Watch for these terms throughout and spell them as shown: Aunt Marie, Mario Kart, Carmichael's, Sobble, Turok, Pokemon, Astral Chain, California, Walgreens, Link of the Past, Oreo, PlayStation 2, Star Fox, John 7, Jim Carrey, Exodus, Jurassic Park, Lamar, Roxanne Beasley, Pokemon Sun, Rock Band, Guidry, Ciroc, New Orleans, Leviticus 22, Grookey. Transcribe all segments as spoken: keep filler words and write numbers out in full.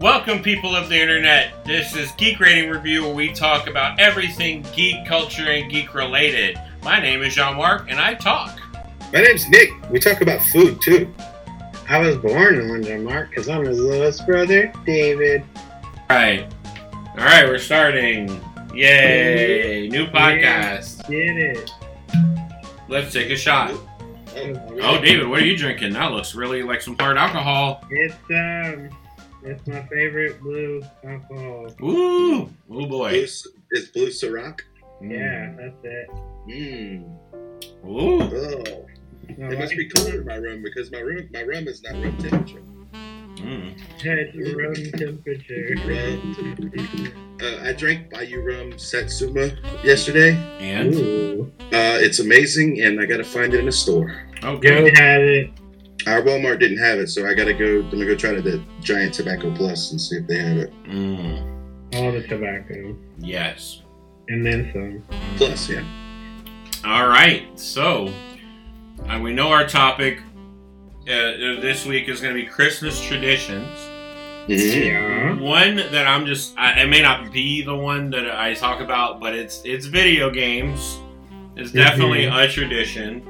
Welcome, people of the internet. This is Geek Rating Review, where we talk about everything geek culture and geek related. My name is Jean-Marc, and I talk. My name's Nick. We talk about food, too. I was born on Jean-Marc because I'm his littlest brother, David. All right. All right, we're starting. Yay. New podcast. Yeah, get it. Let's take a shot. Oh, David, what are you drinking? That looks really like some hard alcohol. It's, um... That's my favorite blue alcohol. Ooh! Oh boy. Blue, it's blue Ciroc? Mm. Yeah, that's it. Mmm. Ooh. Oh. No, it must be cold in my room because my room my room is not room temperature. Mmm. It's room temperature. Room temperature. Uh, I drank Bayou Rum Satsuma yesterday. And? Ooh. Uh, it's amazing and I gotta find it in a store. Okay. Go have it. Our Walmart didn't have it, so I gotta go. I'm gonna go try to the Giant Tobacco Plus and see if they have it. Mm. All the tobacco. Yes. And then some. Plus, yeah. All right. So, uh, we know our topic uh, this week is gonna be Christmas traditions. Yeah. One that I'm just. I, it may not be the one that I talk about, but it's it's video games. It's definitely mm-hmm. a tradition.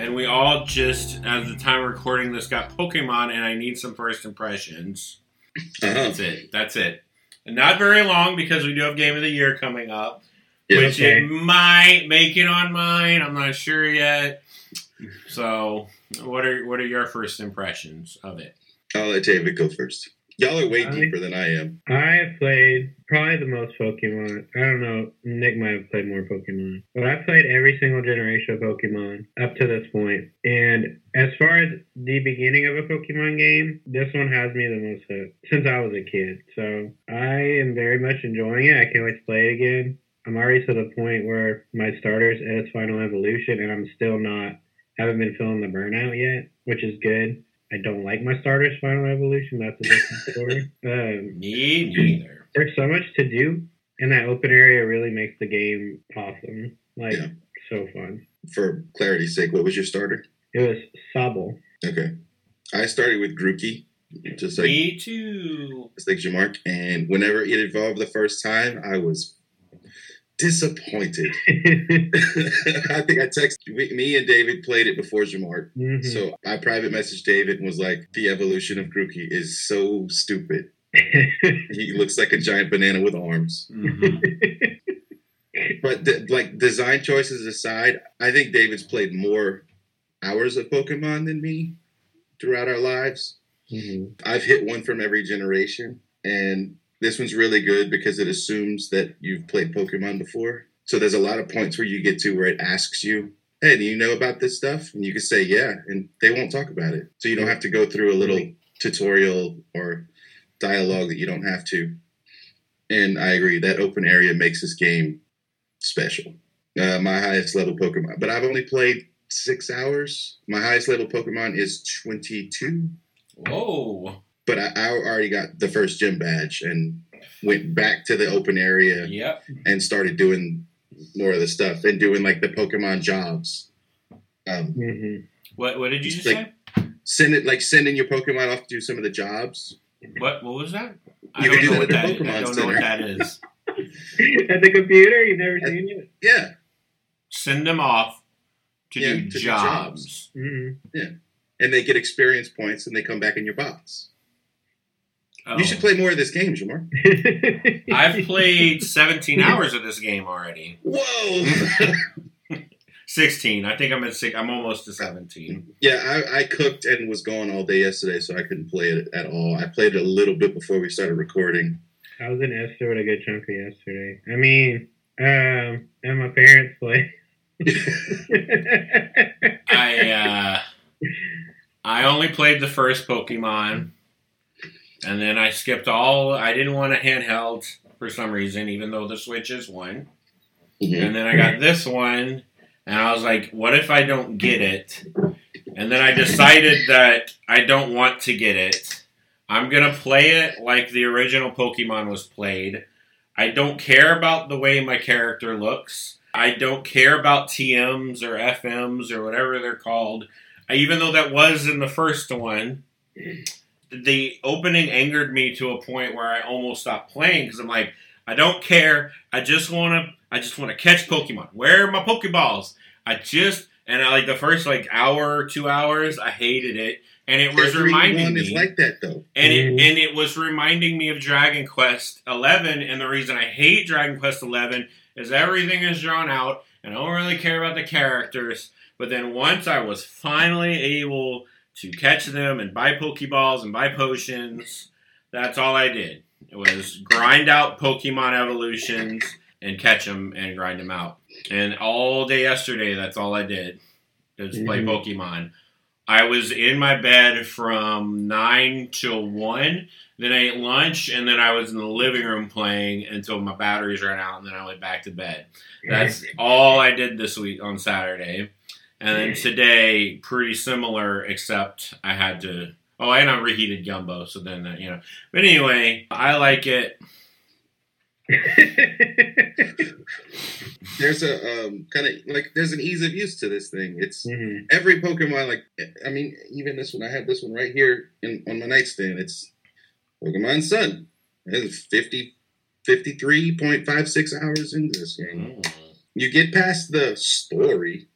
And we all just, as the time of recording this, got Pokemon, and I need some first impressions. Uh-huh. That's it. That's it. And not very long, because we do have Game of the Year coming up, yeah, which okay. it might make it on mine. I'm not sure yet. So, what are what are your first impressions of it? I'll let David go first. Y'all are way I, deeper than I am. I played probably the most Pokemon. I don't know. Nick might have played more Pokemon. But I played every single generation of Pokemon up to this point. And as far as the beginning of a Pokemon game, this one has me the most hooked since I was a kid. So I am very much enjoying it. I can't wait to play it again. I'm already to the point where my starter's at its final evolution, and I'm still not, haven't been feeling the burnout yet, which is good. I don't like my starter's final evolution. That's a different story. Um, Me neither. There's so much to do, and that open area really makes the game awesome. Like, yeah. So fun. For clarity's sake, what was your starter? It was Sobble. Okay. I started with Grookey. Just like, Me too. Just like Jean-Marc. And whenever it evolved the first time, I was disappointed. I think I texted me and David played it before Jean-Marc. Mm-hmm. So I private messaged David and was like, the evolution of Grookey is so stupid. He looks like a giant banana with arms. Mm-hmm. But the, like design choices aside, I think David's played more hours of Pokemon than me throughout our lives. Mm-hmm. I've hit one from every generation, and this one's really good because it assumes that you've played Pokemon before. So there's a lot of points where you get to where it asks you, hey, do you know about this stuff? And you can say, yeah, and they won't talk about it. So you don't have to go through a little tutorial or dialogue that you don't have to. And I agree, that open area makes this game special. Uh, my highest level Pokemon, but I've only played six hours. My highest level Pokemon is twenty-two. Whoa. But I, I already got the first gym badge and went back to the open area yep. and started doing more of the stuff and doing like the Pokemon jobs. Um, mm-hmm. What What did you just like, say? Send it like sending your Pokemon off to do some of the jobs. What What was that? You I, don't do that that I don't know what that is. I don't know what that is. At the computer, you've never At, seen it. Yeah. Send them off to yeah, do to jobs. Do jobs. Mm-hmm. Yeah, and they get experience points and they come back in your box. Oh. You should play more of this game, Jamar. I've played seventeen hours of this game already. Whoa! sixteen. I think I'm at six. I'm almost to seventeen. Yeah, I, I cooked and was gone all day yesterday, so I couldn't play it at all. I played it a little bit before we started recording. I was in Esther with a good chunk of yesterday. I mean, um, and my parents played. I uh, I only played the first Pokemon. And then I skipped all, I didn't want a handheld for some reason, even though the Switch is one. Mm-hmm. And then I got this one, and I was like, what if I don't get it? And then I decided that I don't want to get it. I'm going to play it like the original Pokemon was played. I don't care about the way my character looks. I don't care about T Ms or F Ms or whatever they're called. I, even though that was in the first one. the opening angered me to a point where I almost stopped playing because I'm like, I don't care. I just wanna, I just wanna catch Pokemon. Where are my Pokeballs? I just and I like the first like hour, two hours, I hated it, and it was reminding me. Is like that though, and it and it was reminding me of Dragon Quest eleven. And the reason I hate Dragon Quest eleven is everything is drawn out, and I don't really care about the characters. But then once I was finally able to catch them and buy Pokeballs and buy potions, that's all I did. It was grind out Pokemon evolutions and catch them and grind them out. And all day yesterday, that's all I did, was play mm-hmm. Pokemon. I was in my bed from nine till one, then I ate lunch, and then I was in the living room playing until my batteries ran out, and then I went back to bed. That's all I did this week on Saturday. And then today, pretty similar, except I had to... Oh, and I reheated gumbo, so then, uh, you know. But anyway, I like it. There's a um, kind of, like, there's an ease of use to this thing. It's mm-hmm. every Pokemon, like, I mean, even this one, I have this one right here in, on my nightstand. It's Pokemon Sun. It's fifty, fifty-three point five six hours into this game. Oh. You get past the story...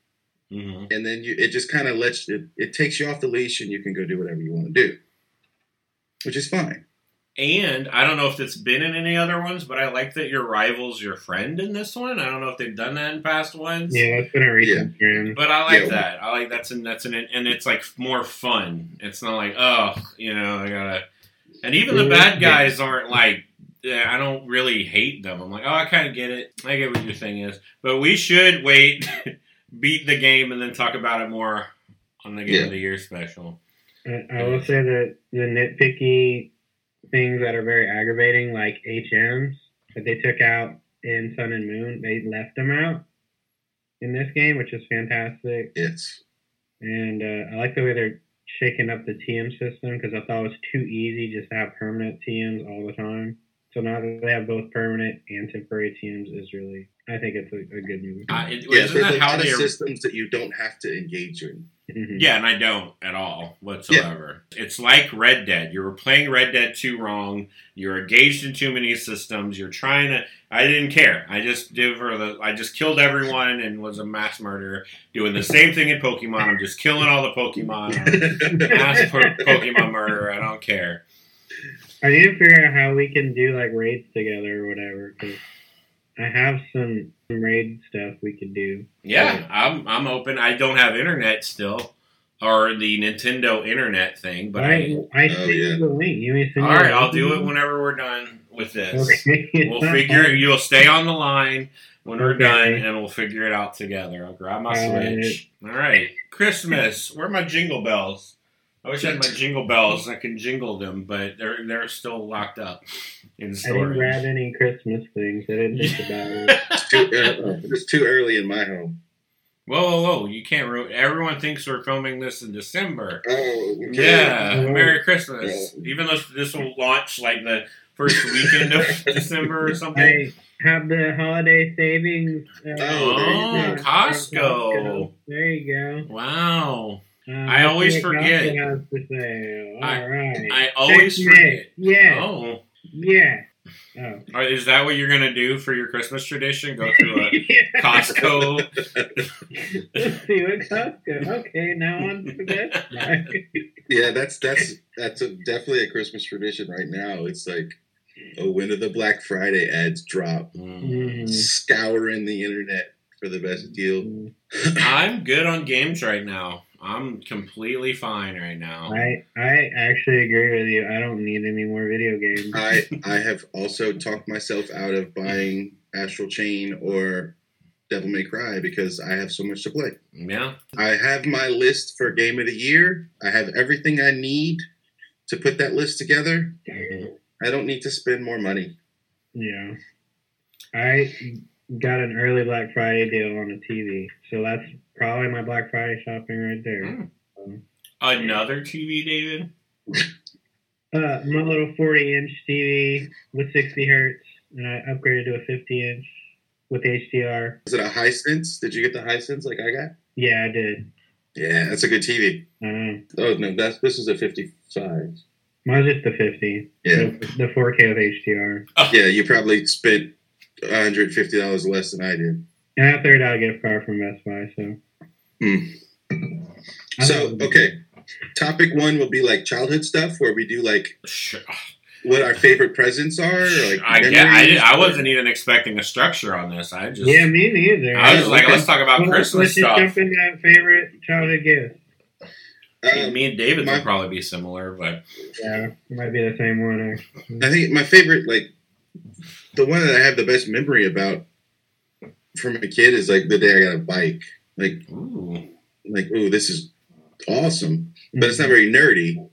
Mm-hmm. And then you, it just kind of lets you, it, it takes you off the leash and you can go do whatever you want to do, which is fine. And I don't know if it's been in any other ones, but I like that your rival's your friend in this one. I don't know if they've done that in past ones. Yeah, that's been a recent yeah. But I like yeah. that. I like that's an, that's an, and it's like more fun. It's not like, oh, you know, I gotta, and even the bad guys aren't like, I don't really hate them. I'm like, oh, I kind of get it. I get what your thing is, but we should wait. Beat the game and then talk about it more on the Game yeah. of the Year special. I will say that the nitpicky things that are very aggravating, like H Ms that they took out in Sun and Moon, they left them out in this game, which is fantastic. Yes. And uh, I like the way they're shaking up the T M system because I thought it was too easy just to have permanent T Ms all the time. So now that they have both permanent and temporary teams is really, I think it's a, a good move. Uh, it, yeah, there's a lot of systems that you don't have to engage in. Mm-hmm. Yeah, and I don't at all whatsoever. Yeah. It's like Red Dead. You were playing Red Dead two wrong. You were engaged in too many systems. You're trying to. I didn't care. I just did for the. I just killed everyone and was a mass murderer. Doing the same thing in Pokemon. I'm just killing all the Pokemon. I'm a mass per- Pokemon murderer. I don't care. I need to figure out how we can do like raids together or whatever. Cause I have some, some raid stuff we could do. Yeah, but I'm I'm open. I don't have internet still, or the Nintendo internet thing. But I I, I oh, see yeah. the link. You may send all right, I'll do it whenever we're done with this. Okay. We'll figure. You'll stay on the line when we're okay. done, and we'll figure it out together. I'll grab my all Switch. Right. All right, Christmas. Where are my jingle bells? I wish I had my jingle bells. I can jingle them, but they're they're still locked up in storage. I didn't grab any Christmas things. I didn't think about it. It's too early. It's too early in my home. Whoa, whoa, whoa! You can't ruin. Everyone thinks we're filming this in December. Oh, okay. Yeah! Oh. Merry Christmas. Yeah. Even though this will launch like the first weekend of December or something. I have the holiday savings. Uh, oh, Costco. Costco. There you go. Wow. Uh, I always forget. All I, right. I always Check forget. Yeah. Oh. Yeah. Oh. Is that what you're going to do for your Christmas tradition? Go through a yeah. Costco? Let's do a Costco. Okay, now on to that. Yeah, that's that's that's a, definitely a Christmas tradition right now. It's like, oh, when do the Black Friday ads drop? Mm. Scouring the internet for the best deal. I'm good on games right now. I'm completely fine right now. I, I actually agree with you. I don't need any more video games. I, I have also talked myself out of buying Astral Chain or Devil May Cry because I have so much to play. Yeah. I have my list for Game of the Year. I have everything I need to put that list together. I don't need to spend more money. Yeah. I got an early Black Friday deal on the T V, so that's... probably my Black Friday shopping right there. Mm. Um, Another T V, David? Uh, my little forty-inch T V with sixty hertz, and I upgraded to a fifty-inch with H D R. Is it a Hisense? Did you get the Hisense like I got? Yeah, I did. Yeah, that's a good T V. I know. Oh, no, that's, this is a fifty-five. Mine's just the fifty. Yeah. The, the four K of H D R. Oh. Yeah, you probably spent one hundred fifty dollars less than I did. And I figured out a gift card from Best Buy, so. Mm. So, okay. Topic one will be like childhood stuff where we do like what our favorite presents are. Or, like, I, get, I, did, I wasn't even expecting a structure on this. I just Yeah, me neither. I was oh, like, okay. let's talk about well, Christmas let's stuff. Let's just jump into our favorite childhood gift. Uh, me and David will probably be similar, but yeah, it might be the same one. Actually. I think my favorite, like the one that I have the best memory about from a kid, is like the day I got a bike. Like, ooh. like ooh, this is awesome, but it's not very nerdy.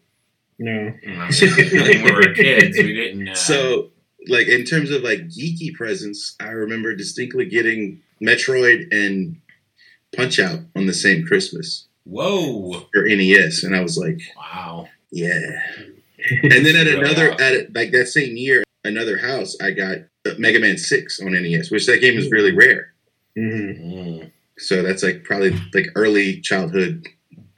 No, when we were kids, we didn't. Uh... So, like in terms of like geeky presents, I remember distinctly getting Metroid and Punch-Out on the same Christmas. Whoa! Or N E S, and I was like, "Wow, yeah." And then at another, at a, like that same year, another house, I got Mega Man six on N E S, which that game is really rare. Mm-hmm. So that's like probably like early childhood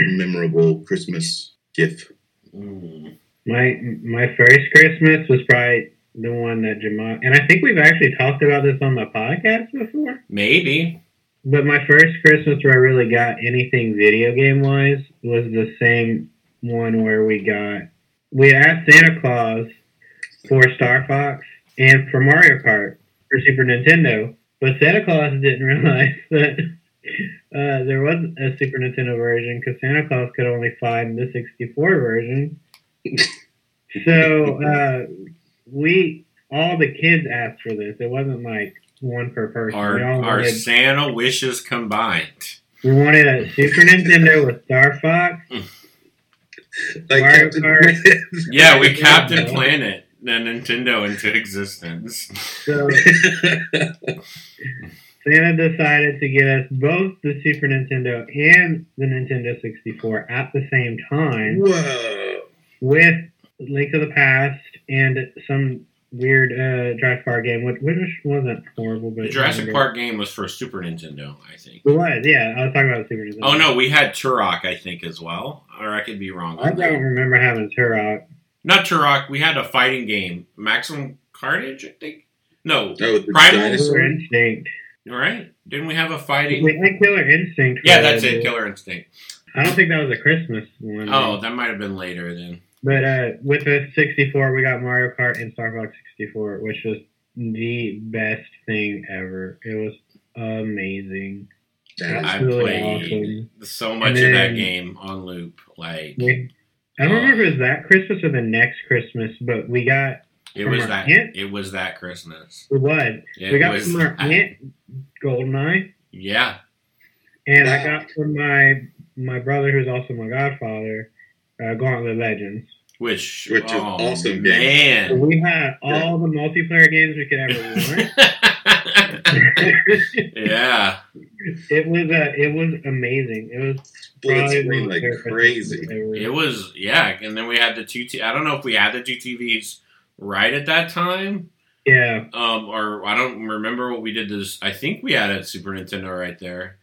memorable Christmas gift. Mm. My my first Christmas was probably the one that Jamal and I think we've actually talked about this on the podcast before. Maybe. But my first Christmas where I really got anything video game-wise was the same one where we got... We asked Santa Claus for Star Fox and for Mario Kart for Super Nintendo, but Santa Claus didn't realize that uh, there was a Super Nintendo version because Santa Claus could only find the sixty-four version. So uh, we... All the kids asked for this. It wasn't like... One per person. Our, our Santa wishes combined. We wanted a Super Nintendo with Star Fox. Like Mario Kart. Yeah, we Captain Planet the Nintendo into existence. So Santa decided to get us both the Super Nintendo and the Nintendo sixty-four at the same time. Whoa! With Link of the Past and some. Weird uh, Jurassic Park game, which wasn't horrible. But the Jurassic Park game was for Super Nintendo, I think. It was, yeah. I was talking about the Super Nintendo. Oh, no, we had Turok, I think, as well. Or I could be wrong. I don't that. remember having Turok. Not Turok. We had a fighting game. Maximum Carnage, I think? No. Oh, Primal Instinct. All right. Didn't we have a fighting... We had Killer Instinct. Yeah, that's it. Day. Killer Instinct. I don't think that was a Christmas one. Oh, right? That might have been later then. But uh, with the sixty-four, we got Mario Kart and Star Fox sixty-four, which was the best thing ever. It was amazing. Absolutely I played awesome. so much of that game on loop. Like we, I don't uh, remember if it was that Christmas or the next Christmas, but we got it was that aunt, it was that Christmas. It was. It we got was from our that. aunt Goldeneye. Yeah, and wow. I got from my my brother, who's also my godfather. Uh, Gauntlet Legends. Which, Which is oh, awesome man. Game. We had all the multiplayer games we could ever want. yeah. It was uh, it was amazing. It was probably like crazy. It was, yeah. And then we had the two T- I don't know if we had the two T Vs right at that time. Yeah. Um. Or I don't remember what we did. This I think we had a Super Nintendo right there.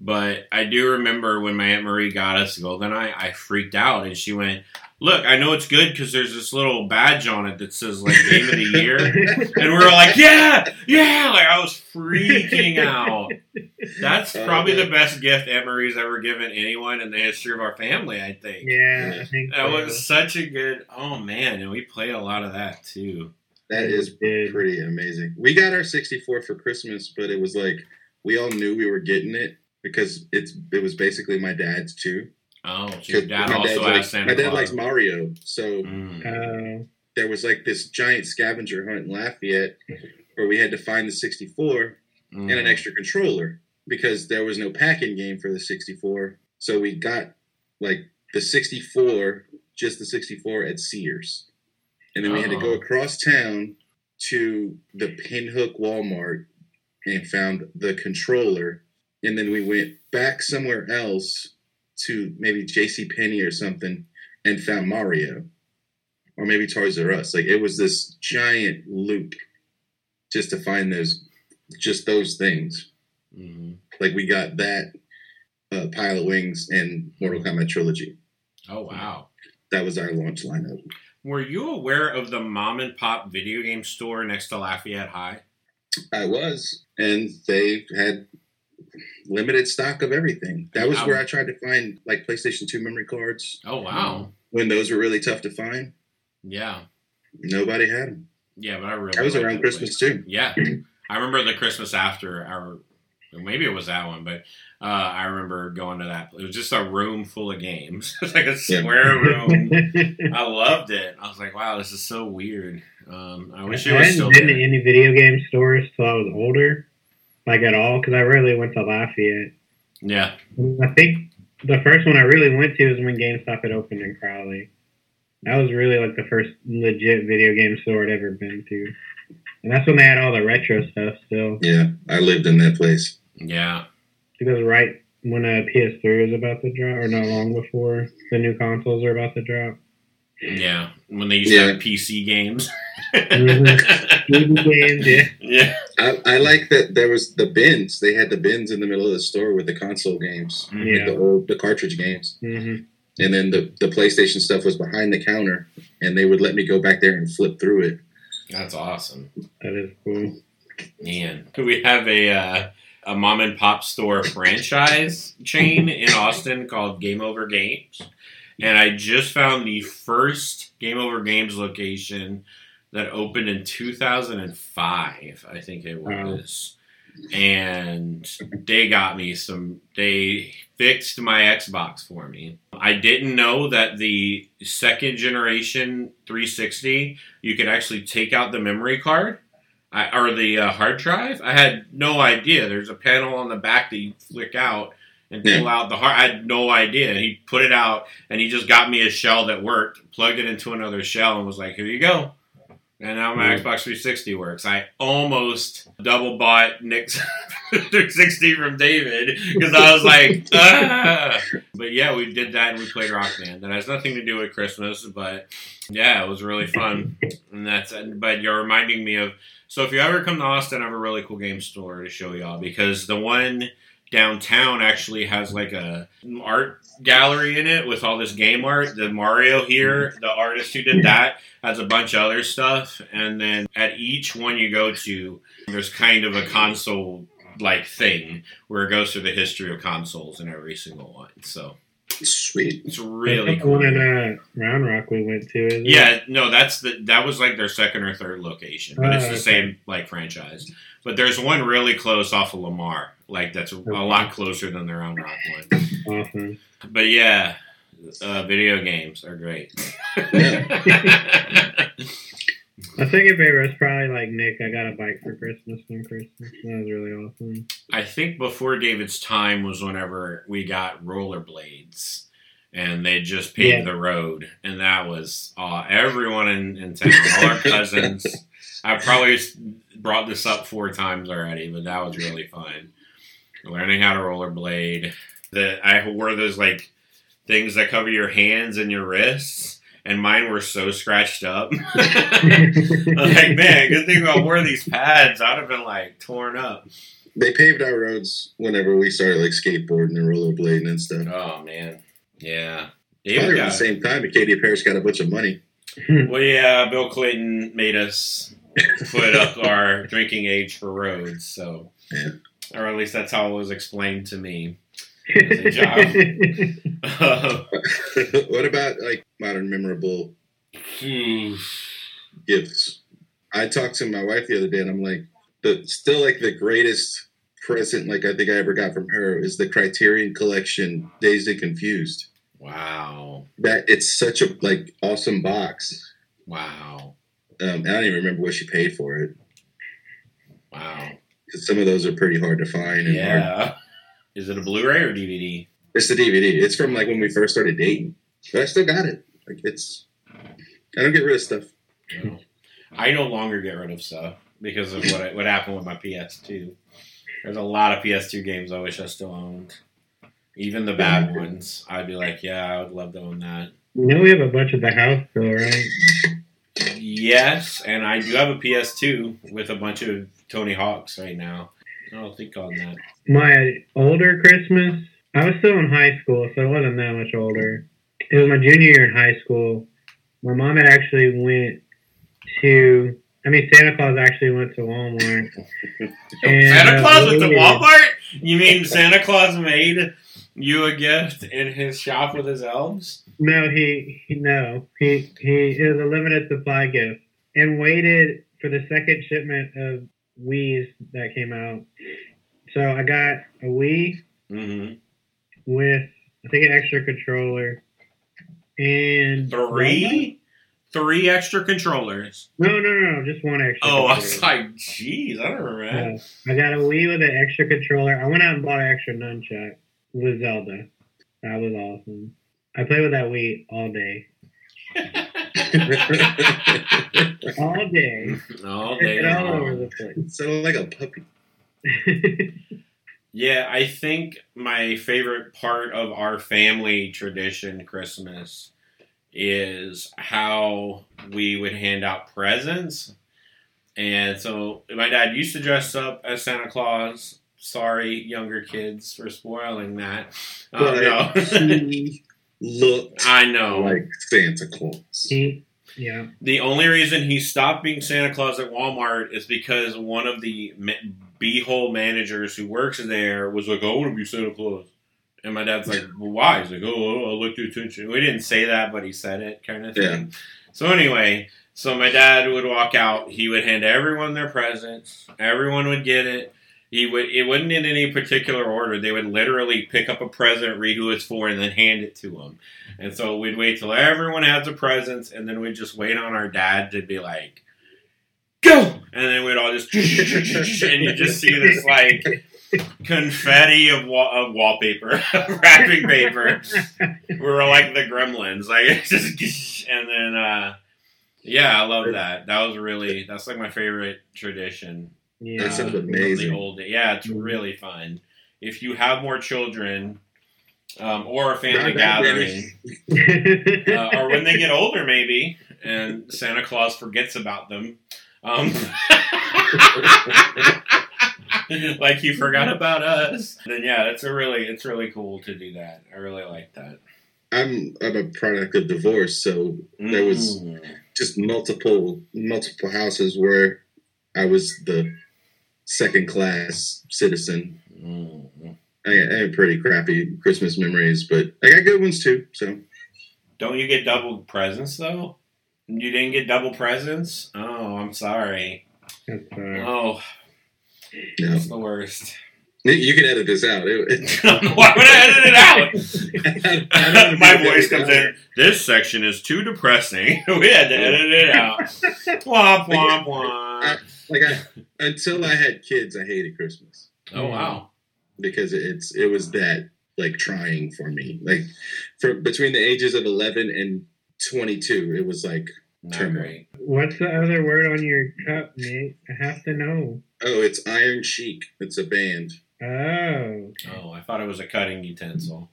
But I do remember when my Aunt Marie got us Goldeneye, I freaked out. And she went, look, I know it's good because there's this little badge on it that says, like, Game of the Year. And we were like, yeah, yeah. Like, I was freaking out. That's probably the best gift Aunt Marie's ever given anyone in the history of our family, I think. Yeah, I think That so. was such a good, oh, man. And we played a lot of that, too. That is pretty amazing. We got our sixty-four for Christmas, but it was like, we all knew we were getting it. Because it's it was basically my dad's too. Oh, your dad also liked, Santa My dad Claus. likes Mario, so mm. uh, there was like this giant scavenger hunt in Lafayette where we had to find the sixty-four mm. and an extra controller because there was no pack-in game for the sixty-four. So we got like the sixty-four, just the sixty-four at Sears, and then oh. we had to go across town to the Pinhook Walmart and found the controller. And then we went back somewhere else to maybe JCPenney or something and found Mario. Or maybe Toys R Us. Like, it was this giant loop just to find those, just those things. Mm-hmm. Like, we got that uh, pile of wings and Mortal Kombat Trilogy. Oh, wow. That was our launch lineup. Were you aware of the mom and pop video game store next to Lafayette High? I was, and they had limited stock of everything. That was wow. where I tried to find like PlayStation two memory cards. Oh, wow. Um, when those were really tough to find. Yeah. Nobody had them. Yeah, but I really. I was around Christmas place. too. Yeah. I remember the Christmas after our, maybe it was that one, but uh, I remember going to that. It was just a room full of games. It was like a square yeah. room. I loved it. I was like, wow, this is so weird. Um, I wish I it was still there. I hadn't been to any video game stores till I was older, like at all, because I rarely went to Lafayette. Yeah. I think the first one I really went to was when GameStop had opened in Crowley. That was really like the first legit video game store I'd ever been to. And that's when they had all the retro stuff still. Yeah, I lived in that place. Yeah. It was right when a P S three was about to drop, or not long before the new consoles are about to drop. Yeah, when they used yeah. to have P C games. games yeah. yeah. I, I like that there was the bins. They had the bins in the middle of the store with the console games, yeah. like the old the cartridge games. Mm-hmm. And then the, the PlayStation stuff was behind the counter, and they would let me go back there and flip through it. That's awesome. That is cool. Man, could we have a uh, a mom and pop store franchise chain in Austin called Game Over Games? And I just found the first Game Over Games location that opened in two thousand five, I think it was. Wow. And they got me some, they fixed my Xbox for me. I didn't know that the second generation three sixty, you could actually take out the memory card I, or the uh, hard drive. I had no idea. There's a panel on the back that you flick out and pull out the hard. I had no idea. And he put it out, and he just got me a shell that worked, plugged it into another shell, and was like, here you go. And now my mm-hmm. Xbox three sixty works. I almost double-bought Nick's three sixty from David because I was like, ah. But yeah, we did that and we played Rock Band. That has nothing to do with Christmas, but yeah, it was really fun. And that's. But you're reminding me of, so if you ever come to Austin, I have a really cool game store to show y'all because the one downtown actually has like a art gallery in it with all this game art. The Mario here, the artist who did that, has a bunch of other stuff. And then at each one you go to, there's kind of a console-like thing where it goes through the history of consoles in every single one. So sweet. It's really that's cool. One in uh, Round Rock we went to, isn't yeah, it? no, that's the that was like their second or third location, but oh, it's the okay. same like franchise. But there's one really close off of Lamar. Like, that's a lot closer than their own rock one. Awesome. But, yeah, uh, video games are great. My second favorite is probably, like, Nick, I got a bike for Christmas one Christmas. That was really awesome. I think before David's time was whenever we got rollerblades. And they just paved yeah. the road. And that was uh, everyone in, in town, all our cousins. I probably brought this up four times already, but that was really fun. Learning how to rollerblade. The, I wore those like things that cover your hands and your wrists, and mine were so scratched up. I was like, man, good thing I wore these pads. I'd have been like torn up. They paved our roads whenever we started like skateboarding and rollerblading and stuff. Oh man, yeah. Probably got, at the same time, Katie Parrish got a bunch of money. Well, yeah, Bill Clinton made us put up our drinking age for roads, so. Yeah. Or at least that's how it was explained to me as a job. um, what about, like, modern memorable hmm. gifts? I talked to my wife the other day, and I'm like, the still, like, the greatest present, like, I think I ever got from her is the Criterion Collection Dazed and Confused. Wow. That it's such a, like, awesome box. Wow. Um, I don't even remember what she paid for it. Wow. Some of those are pretty hard to find. And yeah. Hard. Is it a Blu-ray or D V D? It's the D V D. It's from like when we first started dating. But I still got it. Like it's, I don't get rid of stuff. No. I no longer get rid of stuff because of what I, what happened with my P S two. There's a lot of P S two games I wish I still owned. Even the bad ones. I'd be like, yeah, I would love to own that. You know we have a bunch at the house though, right? Yes, and I do have a P S two with a bunch of Tony Hawk's right now. I don't think on that. My older Christmas, I was still in high school, so I wasn't that much older. It was my junior year in high school, My mom had actually went to... I mean, Santa Claus actually went to Walmart. And, Santa Claus uh, went to Walmart? You mean Santa Claus made you a gift in his shop with his elves? No, he, he no. He, he, it was a limited supply gift. And waited for the second shipment of Wii's that came out. So I got a Wii mm-hmm. with, I think, an extra controller. And Three? Three extra controllers. No, no, no, no, just one extra. Oh, controller. I was like, "Jeez, I don't remember." Uh, I got a Wii with an extra controller. I went out and bought an extra nunchuck with Zelda. That was awesome. I played with that Wii all day. all day. All day. All long. Over the place. It sounded like a puppy. Yeah, I think my favorite part of our family tradition Christmas is how we would hand out presents. And so my dad used to dress up as Santa Claus. Sorry, younger kids, for spoiling that. Oh, no. He looked I know. Like Santa Claus. He, yeah. The only reason he stopped being Santa Claus at Walmart is because one of the B-hole managers who works there was like, "I want to be Santa Claus." And my dad's like, "Well, why?" He's like, "Oh, I'll look through attention." We didn't say that, but he said it kind of thing. Yeah. So anyway, so my dad would walk out. He would hand everyone their presents. Everyone would get it. He would. It wasn't in any particular order. They would literally pick up a present, read who it's for, and then hand it to them. And so we'd wait till everyone had the presents, and then we'd just wait on our dad to be like, "Go!" And then we'd all just, and you just see this like... confetti of, wa- of wallpaper, of wrapping paper. We were like the gremlins, like just, and then uh, yeah, I love that. That was really that's like my favorite tradition. Yeah, that sounds amazing. Old, yeah, it's really fun. If you have more children um, or a family gathering, uh, or when they get older, maybe, and Santa Claus forgets about them. Um, like you forgot about us. Then yeah, it's a really it's really cool to do that. I really like that. I'm I'm a product of divorce, so mm. there was just multiple multiple houses where I was the second class citizen. Mm. I, I had pretty crappy Christmas memories, but I got good ones too. So, don't you get double presents though? You didn't get double presents? Oh, I'm sorry. Okay. Oh. No. That's the worst. You can edit this out. Why would I edit it out? My voice comes in. This section is too depressing. We had to edit it out. Womp, womp, womp. Like I, until I had kids, I hated Christmas. Oh wow! Because it's it was that like trying for me. Like for between the ages of eleven and twenty-two, it was like. Not great. What's the other word on your cup, Nate? I have to know. Oh, it's Iron Chic. It's a band. Oh. Oh, I thought it was a cutting utensil.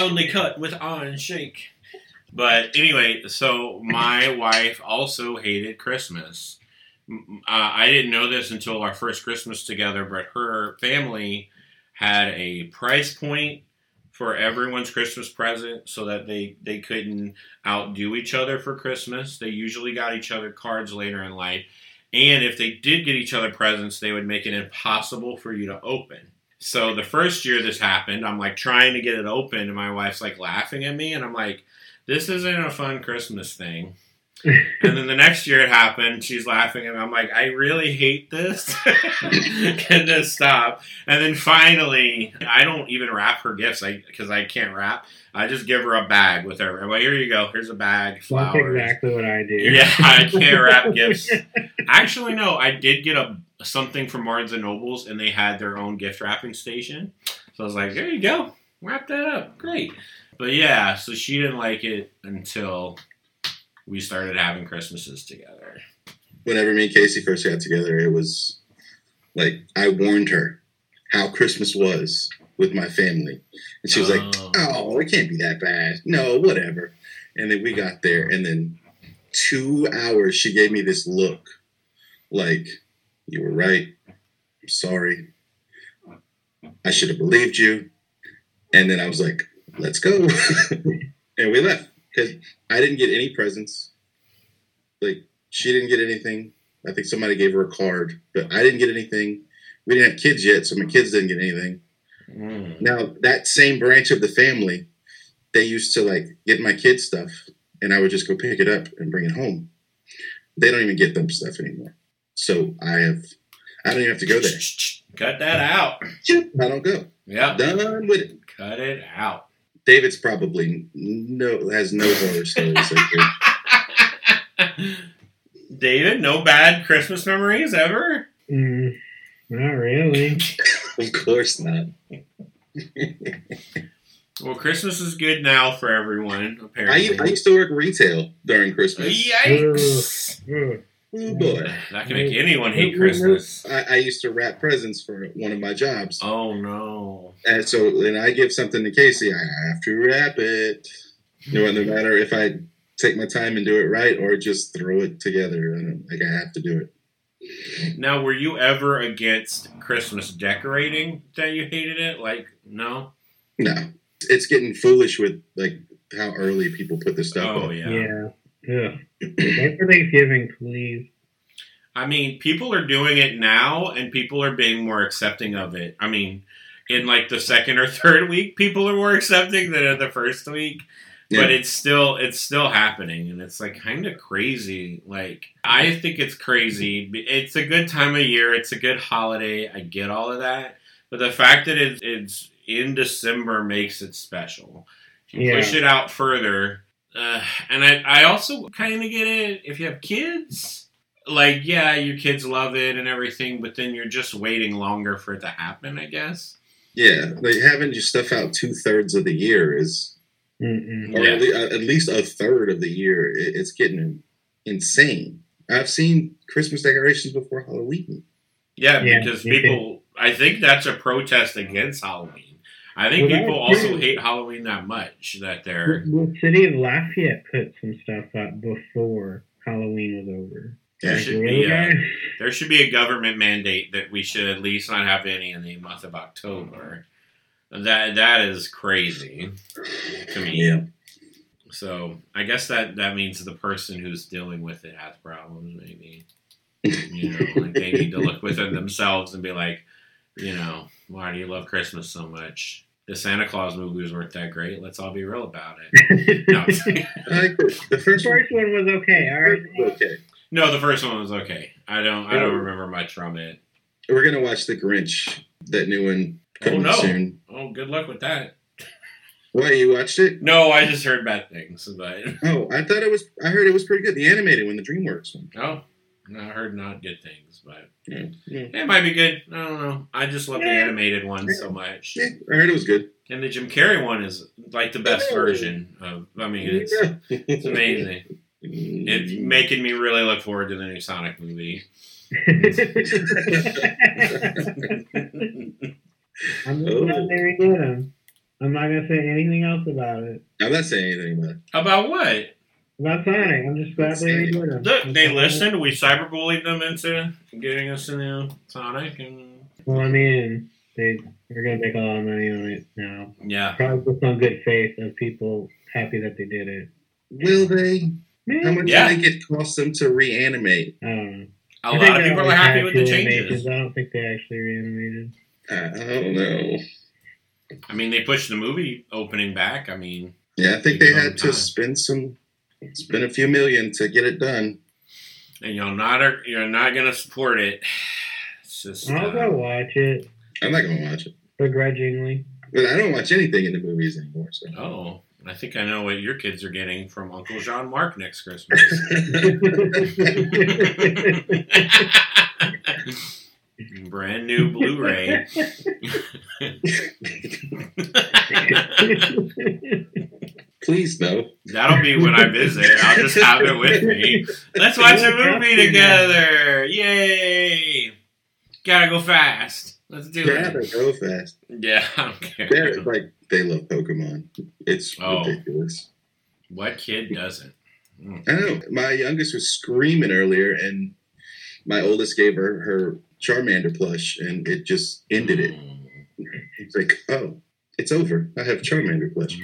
Only cut with Iron Chic. But anyway, so my wife also hated Christmas. Uh, I didn't know this until our first Christmas together, but her family had a price point for everyone's Christmas present so that they, they couldn't outdo each other for Christmas. They usually got each other cards later in life. And if they did get each other presents, they would make it impossible for you to open. So the first year this happened, I'm like trying to get it open and my wife's like laughing at me. And I'm like, this isn't a fun Christmas thing. And then the next year it happened. She's laughing, and I'm like, I really hate this. Can this stop? And then finally, I don't even wrap her gifts because I, I can't wrap. I just give her a bag with her. I'm like, here you go. Here's a bag. Flowers. That's exactly what I do. Yeah, I can't wrap gifts. Actually, no, I did get a something from Barnes and Noble's, and they had their own gift wrapping station. So I was like, there you go. Wrap that up. Great. But yeah, so she didn't like it until... we started having Christmases together. Whenever me and Casey first got together, it was like I warned her how Christmas was with my family. And she was oh. like, oh, it can't be that bad. No, whatever. And then we got there. And then two hours, she gave me this look like, you were right. I'm sorry. I should have believed you. And then I was like, let's go. and we left because I didn't get any presents. Like, she didn't get anything. I think somebody gave her a card, but I didn't get anything. We didn't have kids yet, so my kids didn't get anything. Mm. Now, that same branch of the family, they used to, like, get my kids stuff, and I would just go pick it up and bring it home. They don't even get them stuff anymore. So I have, I don't even have to go there. Cut that out. I don't go. Yeah. Done with it. Cut it out. David's probably no has no horror stories. David, no bad Christmas memories ever? Mm, not really. Of course not. Well, Christmas is good now for everyone, apparently. I, I used to work retail during Christmas. Yikes! Oh, oh boy. That can make anyone hate Christmas. I, I used to wrap presents for one of my jobs. Oh, no. And so, and I give something to Casey, I have to wrap it. You know, no matter if I take my time and do it right or just throw it together. I don't, like, I have to do it. Now, were you ever against Christmas decorating that you hated it? Like, no? No. It's getting foolish with, like, how early people put this stuff. Oh, up. yeah. Yeah. Yeah. For Thanksgiving, please. I mean, people are doing it now, and people are being more accepting of it. I mean, in, like, the second or third week, people are more accepting than in the first week. Yeah. But it's still it's still happening, and it's, like, kind of crazy. Like, I think it's crazy. It's a good time of year. It's a good holiday. I get all of that. But the fact that it's... it's in December makes it special. If you yeah. push it out further. Uh, and I, I also kind of get it. If you have kids, like, yeah, your kids love it and everything, but then you're just waiting longer for it to happen, I guess. Yeah. Like, having your stuff out two thirds of the year is, Mm-mm. or yeah. at least a third of the year, it's getting insane. I've seen Christmas decorations before Halloween. Yeah, yeah. Because people, I think that's a protest against Halloween. I think well, people also true. hate Halloween that much that they're... Well, the city of Lafayette put some stuff up before Halloween was over. There like, should be a, there should be a government mandate that we should at least not have any in the month of October. That That is crazy to me. Yeah. So I guess that, that means the person who's dealing with it has problems, maybe. You know, like they need to look within themselves and be like, you know, why do you love Christmas so much? The Santa Claus movies weren't that great. Let's all be real about it. No, like the first one. first one was okay. All right. Okay. No, the first one was okay. I don't. I don't remember much from it. We're gonna watch The Grinch, that new one coming oh, no. soon. Oh, good luck with that. What, you watched it? No, I just heard bad things. But oh, I thought it was. I heard it was pretty good. The animated one, the DreamWorks one. Oh. I heard not good things, but yeah, yeah. it might be good. I don't know. I just love yeah. the animated one yeah. so much. Yeah. I heard it was good. And the Jim Carrey one is like the best version of, I mean, it's, it's amazing. It's making me really look forward to the new Sonic movie. I'm looking oh. out there again. I'm not going to say anything else about it. I'm not saying anything about it. About what? About Sonic. I'm just glad they enjoyed them. Look, they listened. We cyberbullied them into getting us into Sonic. And... Well, I mean, they, they're going to make a lot of money on it now. Yeah. Probably with some good faith of people happy that they did it. Will they? Maybe. How much do yeah. they get cost them to reanimate? I don't know. A I lot of people are happy with the changes. I don't think they actually reanimated. I don't know. I mean, they pushed the movie opening back. I mean... Yeah, I think they had to time. spend some... It's been a few million to get it done, and you're not you're not gonna support it. It's just, I'll uh, go watch it. I'm not gonna watch it begrudgingly. But I don't watch anything in the movies anymore. So. Oh, I think I know what your kids are getting from Uncle Jean-Marc next Christmas. Brand new Blu-ray. Please, no. That'll be when I visit. I'll just have it with me. Let's watch a movie together. Yay. Gotta go fast. Let's do Gotta it. Gotta go fast. Yeah, I don't care. They're, like, they love Pokemon. It's oh. ridiculous. What kid doesn't? Mm. I don't know. My youngest was screaming earlier, and my oldest gave her her Charmander plush, and it just ended mm. it. It's like, oh. It's over. I have Charmander plush.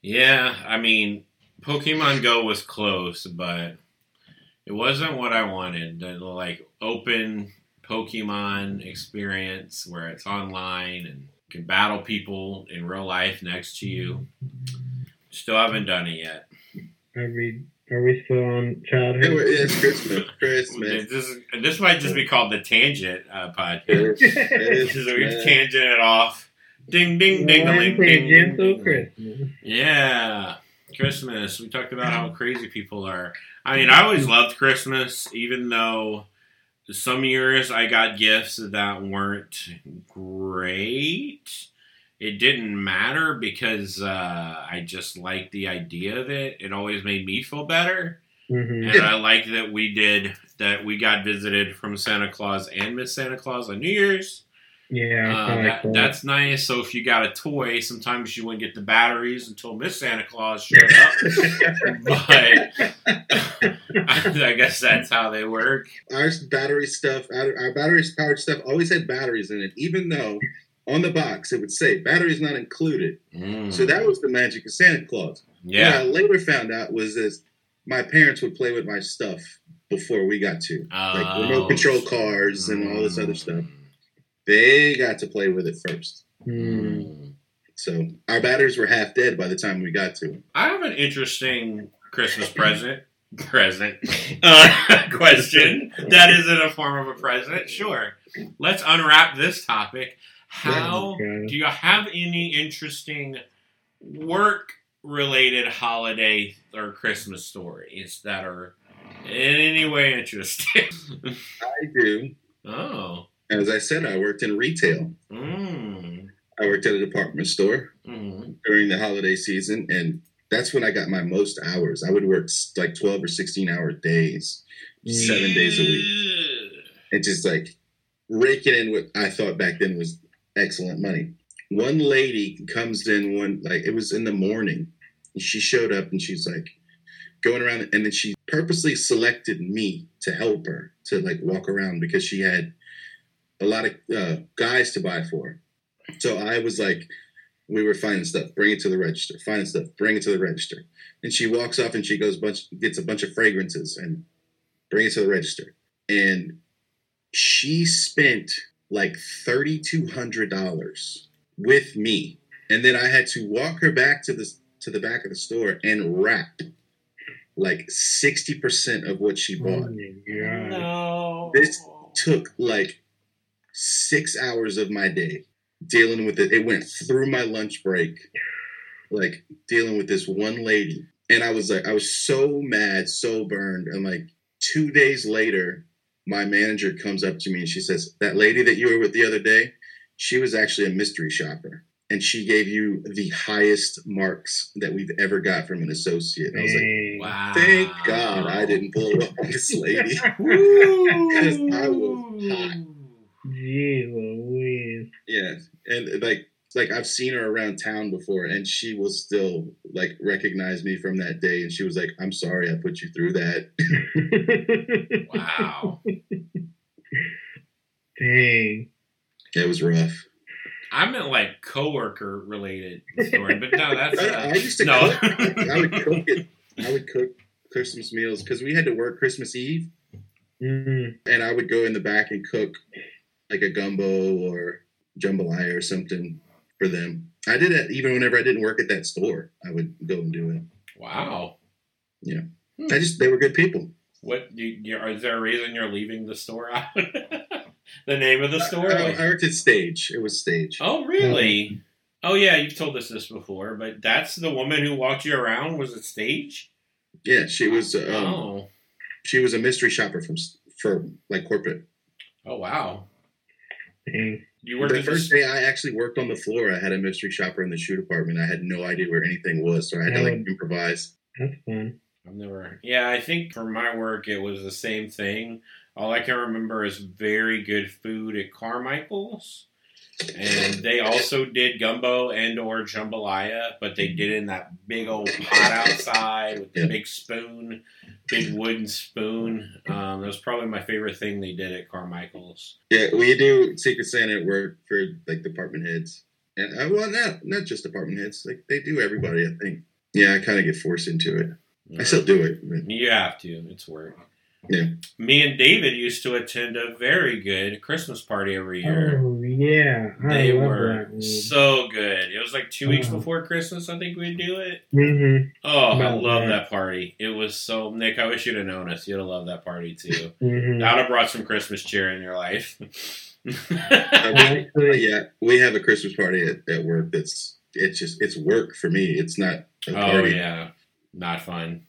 Yeah, I mean, Pokemon Go was close, but it wasn't what I wanted. The, like, open Pokemon experience where it's online and you can battle people in real life next to you. Still haven't done it yet. Are we, are we still on childhood? Yeah, it's Christmas. Christmas. This, this might just be called the Tangent uh, podcast. This is we've tangented off. Ding, ding, ding, ding, ding. Gentle Christmas. Yeah. Christmas. We talked about how crazy people are. I mean, I always loved Christmas, even though some years I got gifts that weren't great. It didn't matter because uh, I just liked the idea of it. It always made me feel better. Mm-hmm. And I liked that we did, that we got visited from Santa Claus and Miss Santa Claus on New Year's. Yeah, uh, that, cool. That's nice. So if you got a toy, sometimes you wouldn't get the batteries until Miss Santa Claus showed up. But I guess that's how they work. Our battery stuff, our battery powered stuff, always had batteries in it, even though on the box it would say batteries not included. Mm. So that was the magic of Santa Claus. Yeah. What I later found out was this: my parents would play with my stuff before we got to oh. like remote control cars and all this other stuff. They got to play with it first. Hmm. So our batteries were half dead by the time we got to it. I have an interesting Christmas present. present. Uh, question. That isn't a form of a present. Sure. Let's unwrap this topic. How okay. do you have any interesting work-related holiday or Christmas stories that are in any way interesting? I do. Oh. As I said, I worked in retail. Mm. I worked at a department store mm. during the holiday season, and that's when I got my most hours. I would work like twelve or sixteen hour days, seven yeah. days a week, and just like raking in what I thought back then was excellent money. One lady comes in one, like it was in the morning, and she showed up and she's like going around, and then she purposely selected me to help her to like walk around because she had a lot of uh, guys to buy for. So I was like, we were finding stuff, bring it to the register, finding stuff, bring it to the register. And she walks off and she goes, bunch, gets a bunch of fragrances and bring it to the register. And she spent like thirty-two hundred dollars with me. And then I had to walk her back to the, to the back of the store and wrap like sixty percent of what she bought. Oh my God. No. This took like six hours of my day dealing with it. It went through my lunch break, like dealing with this one lady. And I was like, I was so mad, so burned. And like two days later, my manager comes up to me and she says, that lady that you were with the other day, she was actually a mystery shopper. And she gave you the highest marks that we've ever got from an associate. And I was like, wow. Thank God I didn't pull up on this lady. Because I was hot. Gee Louise. Yeah, and like like I've seen her around town before, and she will still like recognize me from that day. And she was like, "I'm sorry, I put you through that." Wow. Dang. It was rough. I meant like coworker related story, but no, that's I, uh, I used to no. cook. I, I would cook it. I would cook Christmas meals because we had to work Christmas Eve, mm-hmm. and I would go in the back and cook like a gumbo or jambalaya or something for them. I did it even whenever I didn't work at that store. I would go and do it. Wow. Yeah. Hmm. I just, they were good people. What, do you, is there a reason you're leaving the store out? The name of the store? I, I, I worked at Stage. It was Stage. Oh, really? Um, oh, yeah. You've told us this before, but that's the woman who walked you around was at Stage? Yeah. She was, um, oh. she was a mystery shopper from, for like corporate. Oh, wow. You the first this... day I actually worked on the floor, I had a mystery shopper in the shoe department. I had no idea where anything was, so I had no. to like improvise. That's fun. I've never. Yeah, I think for my work it was the same thing. All I can remember is very good food at Carmichael's, and they also did gumbo and or jambalaya, but they did it in that big old pot outside with the yeah. big spoon, big wooden spoon. Um, that was probably my favorite thing they did at Carmichael's. Yeah, we do Secret Santa at work for like department heads, And I well, not not just department heads. Like they do everybody, I think. Yeah, I kind of get forced into it. Yeah. I still do it. But. You have to. It's work. Yeah. Me and David used to attend a very good Christmas party every year. Oh yeah, I they love were that, so good. It was like two uh-huh. weeks before Christmas. I think we'd do it. Mm-hmm. Oh, About I love that. that party. It was so Nick. I wish you'd have known us. You'd have loved that party too. Mm-hmm. I'd have brought some Christmas cheer in your life. uh, we, yeah, we have a Christmas party at, at work. That's it's just it's work for me. It's not a party. Oh yeah, not fun.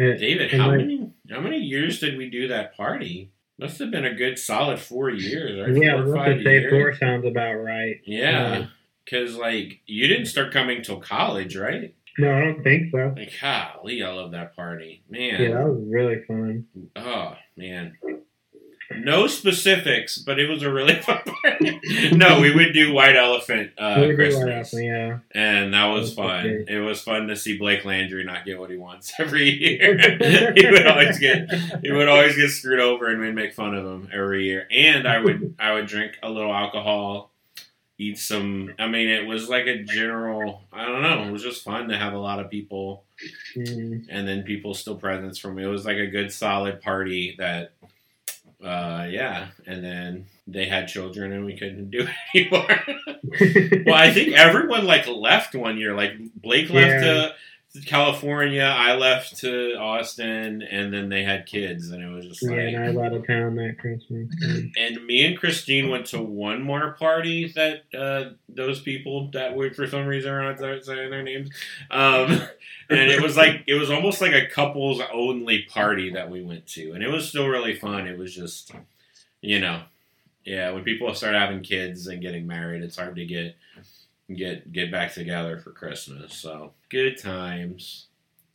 Uh, David, how like, many how many years did we do that party? Must have been a good solid four years, right? Yeah, four or five say years. Four sounds about right. Yeah, because uh, like you didn't start coming till college, right? No, I don't think so. Like, golly, I love that party, man. Yeah, that was really fun. Oh man. No specifics, but it was a really fun party. No, we would do White Elephant uh, Christmas. White Elephant, yeah. And that was, was fun. Okay. It was fun to see Blake Landry not get what he wants every year. he would always get he would always get screwed over, and we'd make fun of him every year. And I would I would drink a little alcohol, eat some. I mean, it was like a general. I don't know. It was just fun to have a lot of people, mm. and then people still presents from me. It was like a good solid party that. Uh, yeah, and then they had children and we couldn't do it anymore. Well, I think everyone, like, left one year. Like, Blake left yeah. to California, I left to Austin, and then they had kids, and it was just yeah, like... Yeah, and I was out of town that Christmas. And me and Christine went to one more party that, uh, those people that we, for some reason, are not saying their names. Um... And it was like it was almost like a couples only party that we went to, and it was still really fun. It was just, you know, yeah. When people start having kids and getting married, it's hard to get get get back together for Christmas. So good times.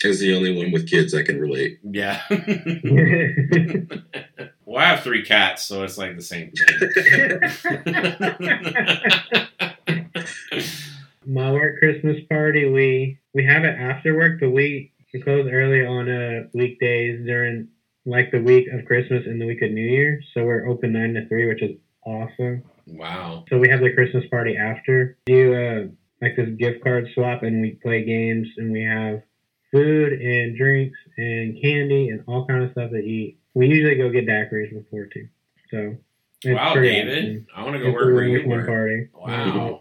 As the only one with kids, I can relate. Yeah. Well, I have three cats, so it's like the same thing. My work Christmas party, we we have it after work, but we close early on uh, weekdays during, like, the week of Christmas and the week of New Year. So we're open nine to three, which is awesome. Wow. So we have the Christmas party after. We do, uh, like, this gift card swap, and we play games, and we have food and drinks and candy and all kind of stuff to eat. We usually go get daiquiris before, too. So wow, David. Awesome. I want to go it's work where you work. Party. Wow.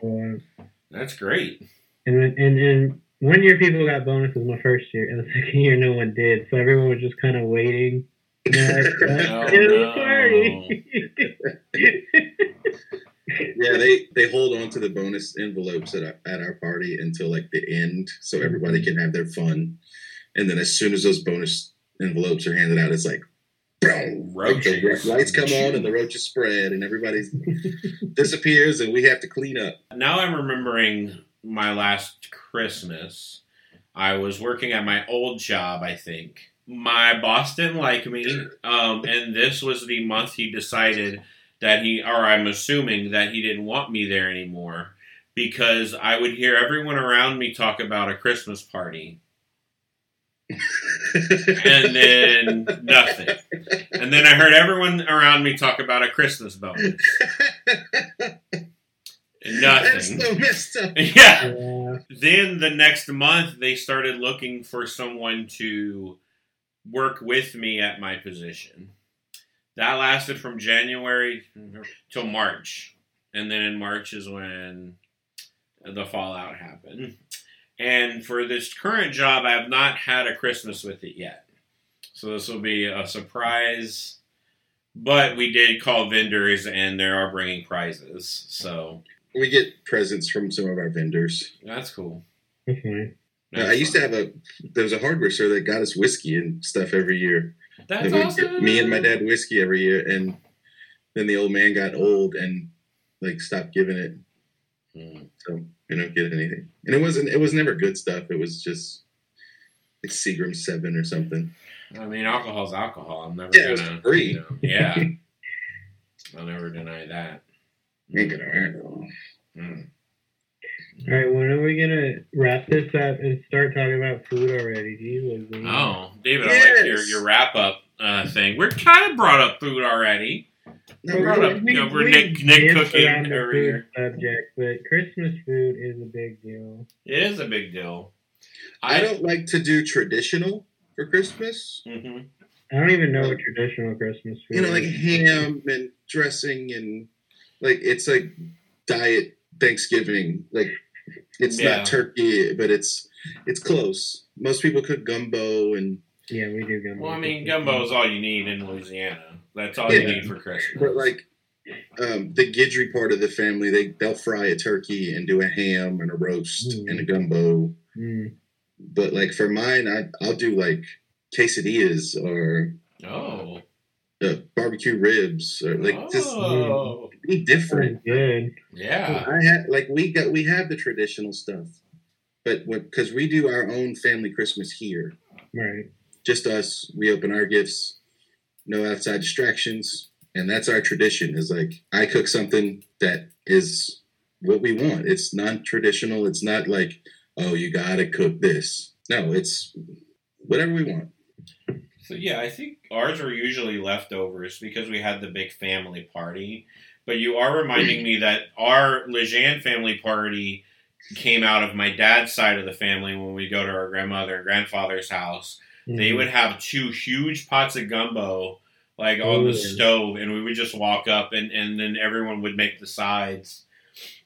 That's great. And and and one year people got bonuses my first year, and the second year no one did, so everyone was just kind of waiting. Like, oh, no. Party. Yeah, they, they hold on to the bonus envelopes at our, at our party until like the end, so everybody can have their fun. And then as soon as those bonus envelopes are handed out, it's like, boom! Like the lights come on and the roaches spread and everybody disappears and we have to clean up. Now I'm remembering my last Christmas. I was working at my old job, I think. My boss didn't like me, um, and this was the month he decided that he, or I'm assuming that he didn't want me there anymore, because I would hear everyone around me talk about a Christmas party. And then nothing. And then I heard everyone around me talk about a Christmas bonus. And nothing. That's so messed up. Yeah. yeah. Then the next month, they started looking for someone to work with me at my position. That lasted from January till March. And then in March is when the fallout happened. And for this current job, I have not had a Christmas with it yet. So this will be a surprise. But we did call vendors, and they are bringing prizes. So we get presents from some of our vendors. That's cool. Mm-hmm. That's uh, I used fun. to have a, there was a hardware store that got us whiskey and stuff every year. That's and awesome. Me and my dad whiskey every year. And then the old man got old and, like, stopped giving it. Mm. So... You don't get anything. And it wasn't, it was never good stuff. It was just like Seagram seven or something. I mean, alcohol's alcohol. I'm never yeah, gonna, free. You know, yeah. I'll never deny that. Make it alright. Mm. All right, when are we gonna wrap this up and start talking about food already? Do you like Oh, David, yes. I like your, your wrap up uh, thing. We're kind of brought up food already. We brought up we, over we Nick, Nick cooking earlier. Subject, but Christmas food is a big deal. It is a big deal. I, I don't like to do traditional for Christmas. Mm-hmm. I don't even know like, what traditional Christmas food is. You know, like is. ham and dressing and, like, it's like diet Thanksgiving. Like, it's yeah. not turkey, but it's it's close. Most people cook gumbo and... Yeah, we do gumbo. Well, I mean, gumbo is all you need in Louisiana. That's all yeah. you need for Christmas. But, like, um, the Guidry part of the family, they, they'll fry a turkey and do a ham and a roast mm. and a gumbo. Mm. But, like, for mine, I, I'll do, like, quesadillas or oh, uh, barbecue ribs or, like, oh. just mm, be different. Oh, good. Yeah. I had, like, we got we have the traditional stuff. But because we do our own family Christmas here. Right. Just us, we open our gifts, no outside distractions, and that's our tradition. Is like I cook something that is what we want. It's non-traditional. It's not like, oh, you gotta cook this. No, it's whatever we want. So yeah, I think ours are usually leftovers because we had the big family party. But you are reminding me that our Lejeune family party came out of my dad's side of the family when we go to our grandmother and grandfather's house. They would have two huge pots of gumbo, like, on the stove, and we would just walk up, and, and then everyone would make the sides.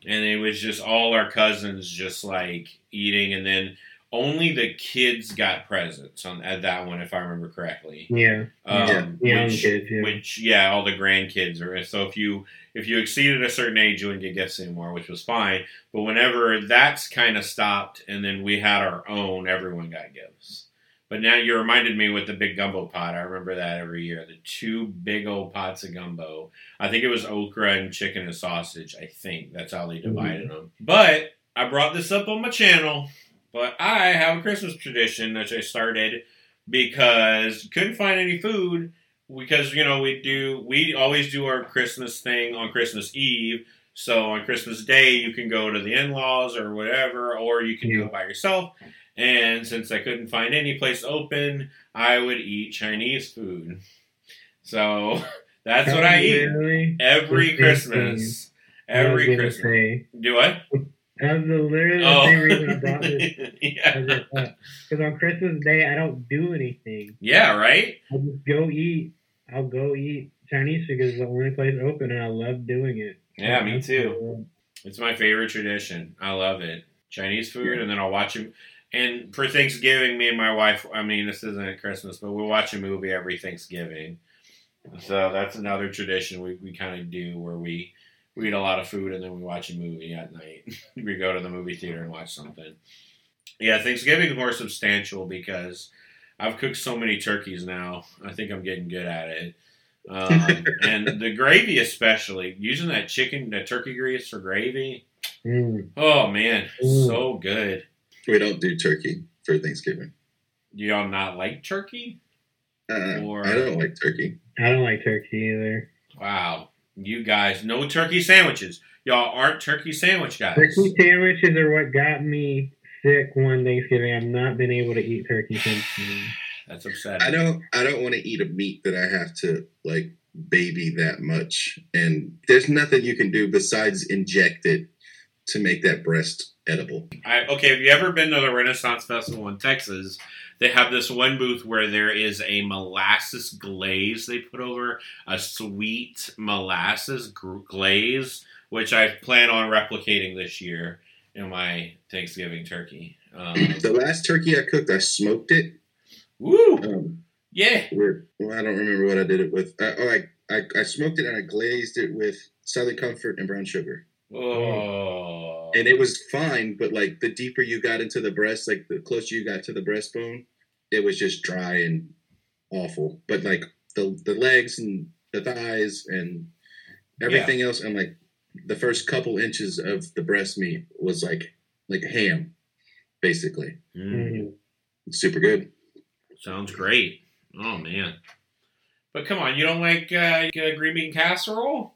And it was just all our cousins just, like, eating, and then only the kids got presents on at that one, if I remember correctly. Yeah. Um, yeah. Which, kids, yeah. which, yeah, all the grandkids. Are, so if you if you exceeded a certain age, you wouldn't get gifts anymore, which was fine. But whenever that's kind of stopped, and then we had our own, everyone got gifts. But now you reminded me with the big gumbo pot. I remember that every year. The two big old pots of gumbo. I think it was okra and chicken and sausage, I think. That's how they divided mm-hmm. them. But I brought this up on my channel. But I have a Christmas tradition that I started because couldn't find any food. Because, you know, we do we always do our Christmas thing on Christmas Eve. So on Christmas Day, you can go to the in-laws or whatever, or you can yeah. do it by yourself. And since I couldn't find any place open, I would eat Chinese food. So that's what I eat literally every Christmas. Every Christmas. Say, do what? That's the literally oh. the same reason I brought this. Because yeah. uh, on Christmas Day, I don't do anything. Yeah, right? I'll just go eat. I'll go eat Chinese food because it's the only place open, and I love doing it. Yeah, oh, me too. It's my favorite tradition. I love it. Chinese food, yeah. and then I'll watch it. And for Thanksgiving, me and my wife, I mean, this isn't at Christmas, but we'll watch a movie every Thanksgiving. So that's another tradition we, we kind of do where we, we eat a lot of food and then we watch a movie at night. We go to the movie theater and watch something. Yeah, Thanksgiving is more substantial because I've cooked so many turkeys now. I think I'm getting good at it. Um, and the gravy especially, using that chicken, that turkey grease for gravy. Mm. Oh, man, mm. so good. We don't do turkey for Thanksgiving. Do y'all not like turkey? Uh, or... I don't like turkey. I don't like turkey either. Wow. You guys, no turkey sandwiches. Y'all aren't turkey sandwich guys. Turkey sandwiches are what got me sick one Thanksgiving. I've not been able to eat turkey since. That's upsetting. I don't, I don't want to eat a meat that I have to, like, baby that much. And there's nothing you can do besides inject it to make that breast edible. I, okay, have you ever been to the Renaissance Festival in Texas? They have this one booth where there is a molasses glaze they put over, a sweet molasses glaze, which I plan on replicating this year in my Thanksgiving turkey. Um, the last turkey I cooked, I smoked it. Woo! Um, yeah! Well, I don't remember what I did it with. I, oh, I, I, I smoked it and I glazed it with Southern Comfort and brown sugar. Oh. And it was fine, but like the deeper you got into the breast, like the closer you got to the breastbone, it was just dry and awful. But like the the legs and the thighs and everything yeah. else, and like the first couple inches of the breast meat was like like ham, basically. Mm. It's super good. Sounds great. Oh man! But come on, you don't like uh, green bean casserole?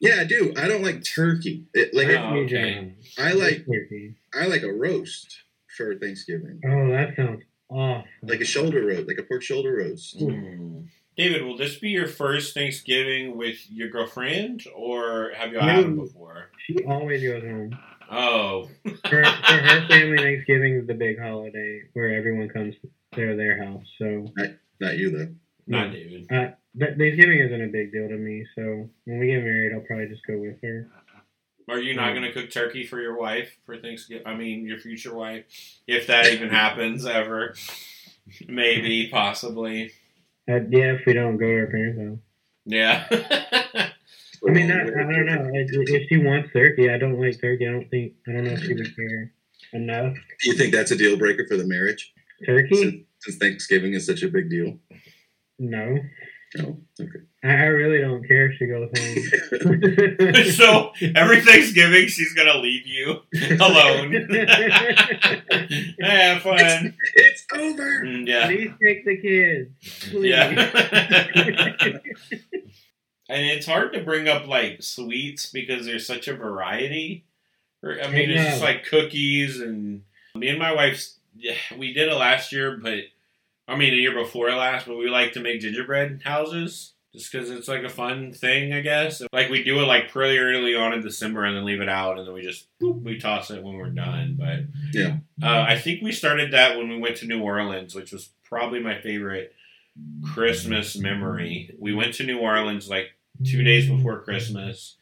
Yeah, I do. I don't like turkey. It, like, oh, okay. I like turkey. I like a roast for Thanksgiving. Oh, that sounds awful. Like a shoulder roast, like a pork shoulder roast. Mm. David, will this be your first Thanksgiving with your girlfriend, or have you had them before? She always goes home. Oh. for, for her family, Thanksgiving is the big holiday where everyone comes to their house. So not, not you, though. Not no. David. Uh, Thanksgiving isn't a big deal to me, so when we get married, I'll probably just go with her. Are you not going to cook turkey for your wife for Thanksgiving? I mean, your future wife, if that even happens ever. Maybe, possibly. Uh, yeah, if we don't go to our parents' house. Yeah. I mean, I, I don't know. I, if she wants turkey, I don't like turkey. I don't think, I don't know if she would care enough. Do you think that's a deal breaker for the marriage? Turkey? Since, since Thanksgiving is such a big deal? No. No? Okay. I, I really don't care if she goes home. So, every Thanksgiving, she's going to leave you alone. Have fun. It's, it's over. Yeah. Please take the kids. Please. Yeah. And it's hard to bring up, like, sweets because there's such a variety. I mean, I it's just, like, cookies. And me and my wife, we did it last year, but, I mean, the year before last, but we like to make gingerbread houses just because it's, like, a fun thing, I guess. Like, we do it, like, pretty early on in December and then leave it out, and then we just, boop, we toss it when we're done. But yeah, uh, I think we started that when we went to New Orleans, which was probably my favorite Christmas memory. We went to New Orleans like two days before Christmas.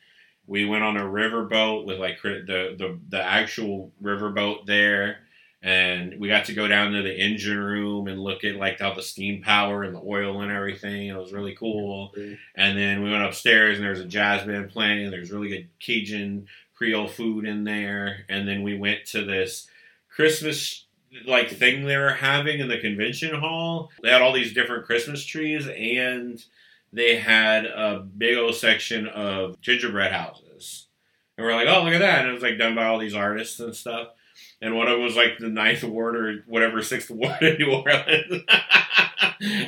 We went on a riverboat with like the the, the actual riverboat there, and we got to go down to the engine room and look at like all the steam power and the oil and everything. It was really cool. And then we went upstairs and there was a jazz band playing. There's really good Cajun Creole food in there. And then we went to this Christmas like thing they were having in the convention hall. They had all these different Christmas trees, and they had a big old section of gingerbread houses. And we're like, oh, look at that. And it was like done by all these artists and stuff. And one of them was like the ninth ward or whatever, sixth ward in New Orleans.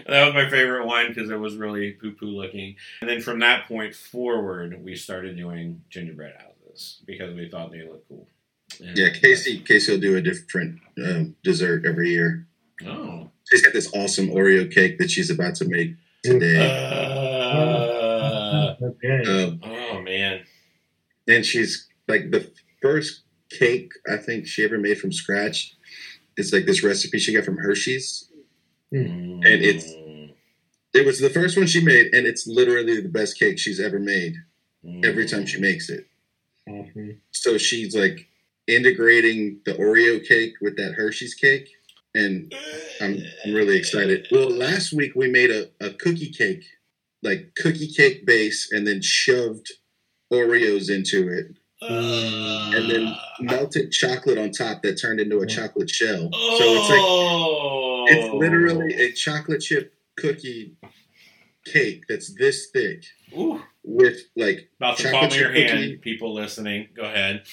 That was my favorite one because it was really poo-poo looking. And then from that point forward, we started doing gingerbread houses because we thought they looked cool. And yeah, Casey Casey will do a different um, dessert every year. Oh. She's got this awesome Oreo cake that she's about to make today. Uh, um, oh, man. And she's like the first cake I think she ever made from scratch. It's like this recipe she got from Hershey's. Mm. And it's it was the first one she made, and it's literally the best cake she's ever made mm. every time she makes it. Mm-hmm. So she's like integrating the Oreo cake with that Hershey's cake, and I'm, I'm really excited. Well, last week we made a, a cookie cake, like cookie cake base, and then shoved Oreos into it, uh, and then melted chocolate on top that turned into a chocolate shell. Oh. So it's like it's literally a chocolate chip cookie cake that's this thick. Ooh. With like about the palm of your cookie. Hand. People listening, go ahead.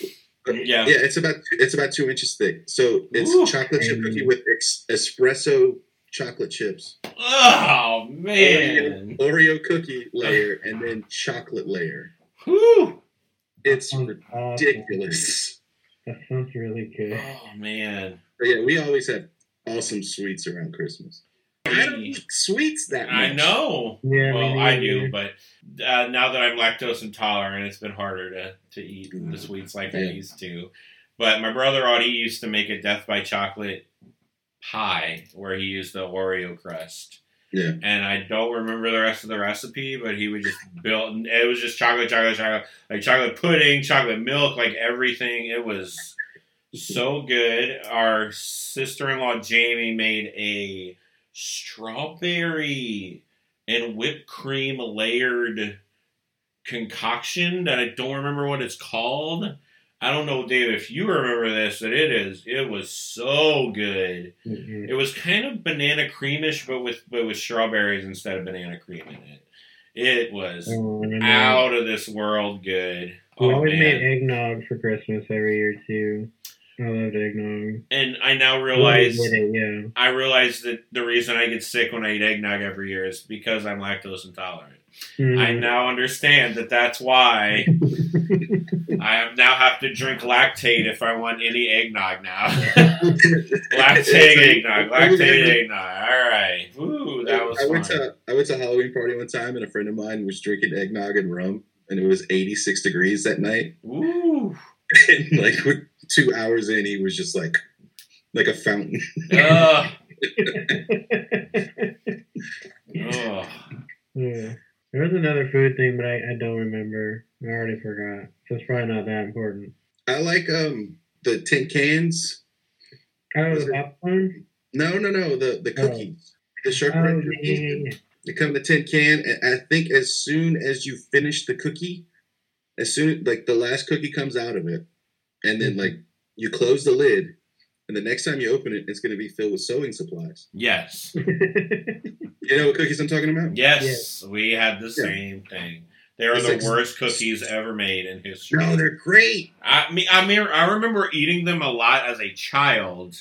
Yeah, yeah, it's about it's about two inches thick. So it's Ooh. Chocolate chip cookie with ex- espresso chocolate chips. Oh man! Oreo cookie layer and then chocolate layer. Whew. It's ridiculous. Awesome. That sounds really good. Oh man! But yeah, we always have awesome sweets around Christmas. I don't eat sweets that much. I know. Yeah, well, I do, but uh, now that I'm lactose intolerant, it's been harder to, to eat the sweets like yeah. I used to. But my brother already used to make a death by chocolate pie where he used the Oreo crust. Yeah. And I don't remember the rest of the recipe, but he would just build. It was just chocolate, chocolate, chocolate, like chocolate pudding, chocolate milk, like everything. It was so good. Our sister-in-law Jamie made a strawberry and whipped cream layered concoction that I don't remember what it's called. I don't know, Dave, if you remember this, that it is. It was so good. Mm-hmm. It was kind of banana creamish, but with but with strawberries instead of banana cream in it. It was out of this world good. Oh, we always man. made eggnog for Christmas every year too. I loved eggnog. And I now realize, I, it, yeah. I realize that the reason I get sick when I eat eggnog every year is because I'm lactose intolerant. Mm. I now understand that that's why I now have to drink lactate if I want any eggnog now. Lactate eggnog, lactate eggnog. All right. Ooh, that was I went fun. to I went to a Halloween party one time, and a friend of mine was drinking eggnog and rum, and it was eighty-six degrees that night. Ooh. And like two hours in, he was just like, like a fountain. uh. oh. Yeah. There was another food thing, but I, I don't remember. I already forgot. So it's probably not that important. I like um the tin cans. Oh, the popcorn? No, no, no. The, the cookies. Oh. The shortbread oh, cookies. Yeah, yeah, yeah. They come in the tin can, and I think as soon as you finish the cookie, as soon like the last cookie comes out of it, and then like you close the lid, and the next time you open it, it's going to be filled with sewing supplies. Yes. You know what cookies I'm talking about? Yes, yes. We had the yeah. same thing. They are it's the like, worst cookies ever made in history. No, they're great. I mean, I mean, I remember eating them a lot as a child.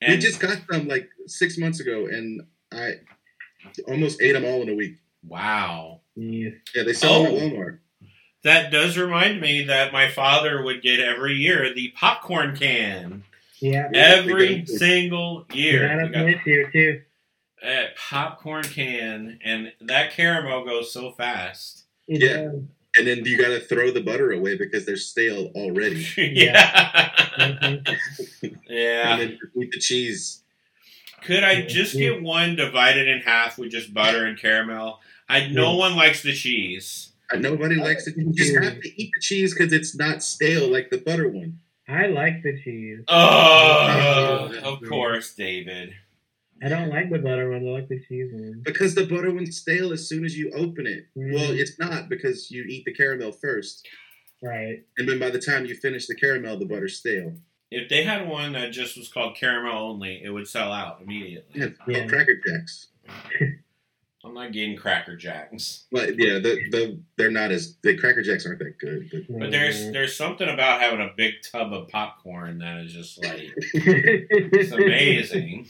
And we just got them like six months ago, and I almost ate them all in a week. Wow. Yeah, yeah they sell oh, them at Walmart. That does remind me that my father would get every year the popcorn can. Yeah. Every yeah, single year. Got them this year too. A popcorn can, and that caramel goes so fast. It yeah, does. And then you got to throw the butter away because they're stale already. yeah, mm-hmm. yeah. And then eat the cheese. Could I just get one divided in half with just butter and caramel? I no yeah. one likes the cheese. Uh, nobody likes the cheese. You just have to eat the cheese because it's not stale like the butter one. I like the cheese. Oh, oh of course, David. I don't like the butter one. I like the cheese one. Because the butter one's stale as soon as you open it. Mm. Well, it's not because you eat the caramel first. Right. And then by the time you finish the caramel, the butter's stale. If they had one that just was called caramel only, it would sell out immediately. Yeah, yeah. Cracker Jacks. I'm not getting Cracker Jacks. But yeah, the, the they're not as the Cracker Jacks aren't that good. But, but there's there's something about having a big tub of popcorn that is just like it's amazing.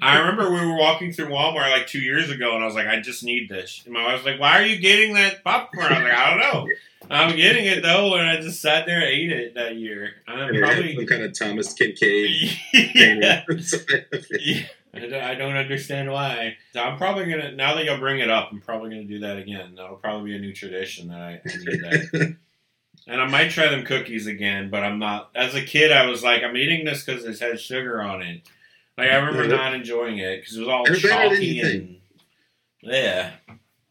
I remember we were walking through Walmart like two years ago, and I was like, I just need this. And my wife was like, why are you getting that popcorn? I was like, I don't know. I'm getting it though, and I just sat there and ate it that year. I'm yeah, probably some kind of Thomas Kincaid. yeah. yeah. I don't understand why. I'm probably going to, now that y'all bring it up, I'm probably going to do that again. That'll probably be a new tradition that I, I did that. And I might try them cookies again, but I'm not. As a kid, I was like, I'm eating this because it has sugar on it. Like, I remember no, not enjoying it because it was all chalky and, yeah.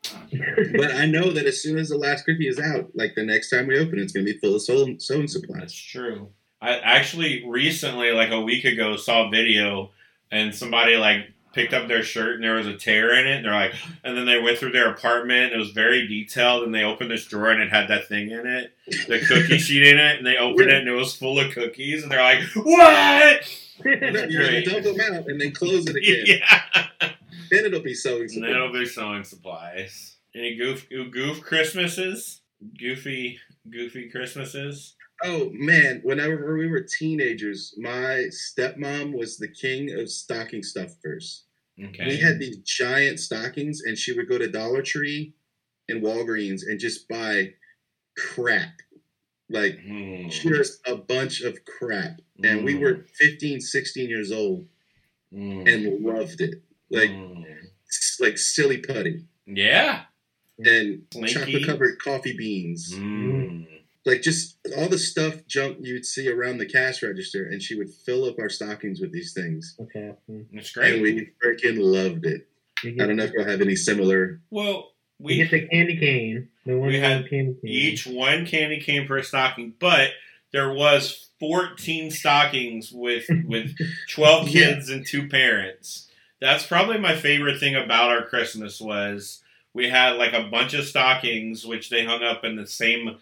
But I know that as soon as the last cookie is out, like, the next time we open it, it's going to be full of sewing supplies. That's true. I actually recently, like a week ago, saw a video. And somebody, like, picked up their shirt, and there was a tear in it. And they're like, and then they went through their apartment. It was very detailed, and they opened this drawer, and it had that thing in it, the cookie sheet in it. And they opened it, and it was full of cookies. And they're like, what? They dump them out, and then close it again. Yeah. Then it'll be sewing supplies. And then it'll be sewing supplies. Any goof, goof Christmases? Goofy, goofy Christmases? Oh, man, whenever we were teenagers, my stepmom was the king of stocking stuffers. Okay. We had these giant stockings, and she would go to Dollar Tree and Walgreens and just buy crap. Like, mm. just a bunch of crap. And mm. we were fifteen, sixteen years old mm. and loved it. Like, mm. like silly putty. Yeah. And chocolate-covered coffee beans. Mm. Like, just all the stuff junk you'd see around the cash register, and she would fill up our stockings with these things. Okay. That's great. And we freaking loved it. I don't know if you'll have any similar. Well, we get the candy cane. The one we had candy cane. Each one candy cane per stocking, but there was fourteen stockings with, with twelve kids yeah. and two parents. That's probably my favorite thing about our Christmas was we had, like, a bunch of stockings, which they hung up in the same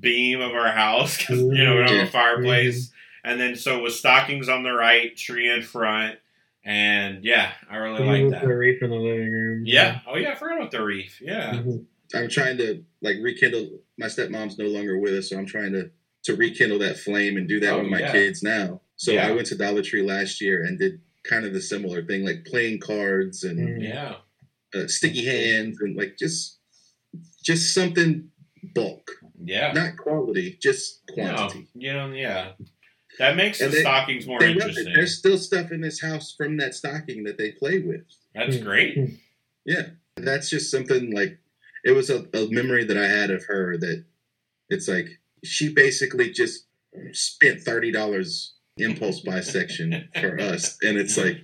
beam of our house because you know we don't have a fireplace, and then so with stockings on the right, tree in front, and yeah, I really like that. The wreath in the living room. Yeah. Oh yeah, I forgot about the wreath. Yeah. I'm trying to like rekindle. My stepmom's no longer with us, so I'm trying to to rekindle that flame and do that oh, with my yeah. kids now. So yeah. I went to Dollar Tree last year and did kind of the similar thing, like playing cards and yeah. uh, sticky hands and like just just something bulk. Yeah. Not quality, just quantity. No. You know, yeah. That makes and the they, stockings more interesting. There's still stuff in this house from that stocking that they play with. That's great. Yeah. That's just something like, it was a, a memory that I had of her that it's like, she basically just spent thirty dollars impulse buy section for us. And it's like,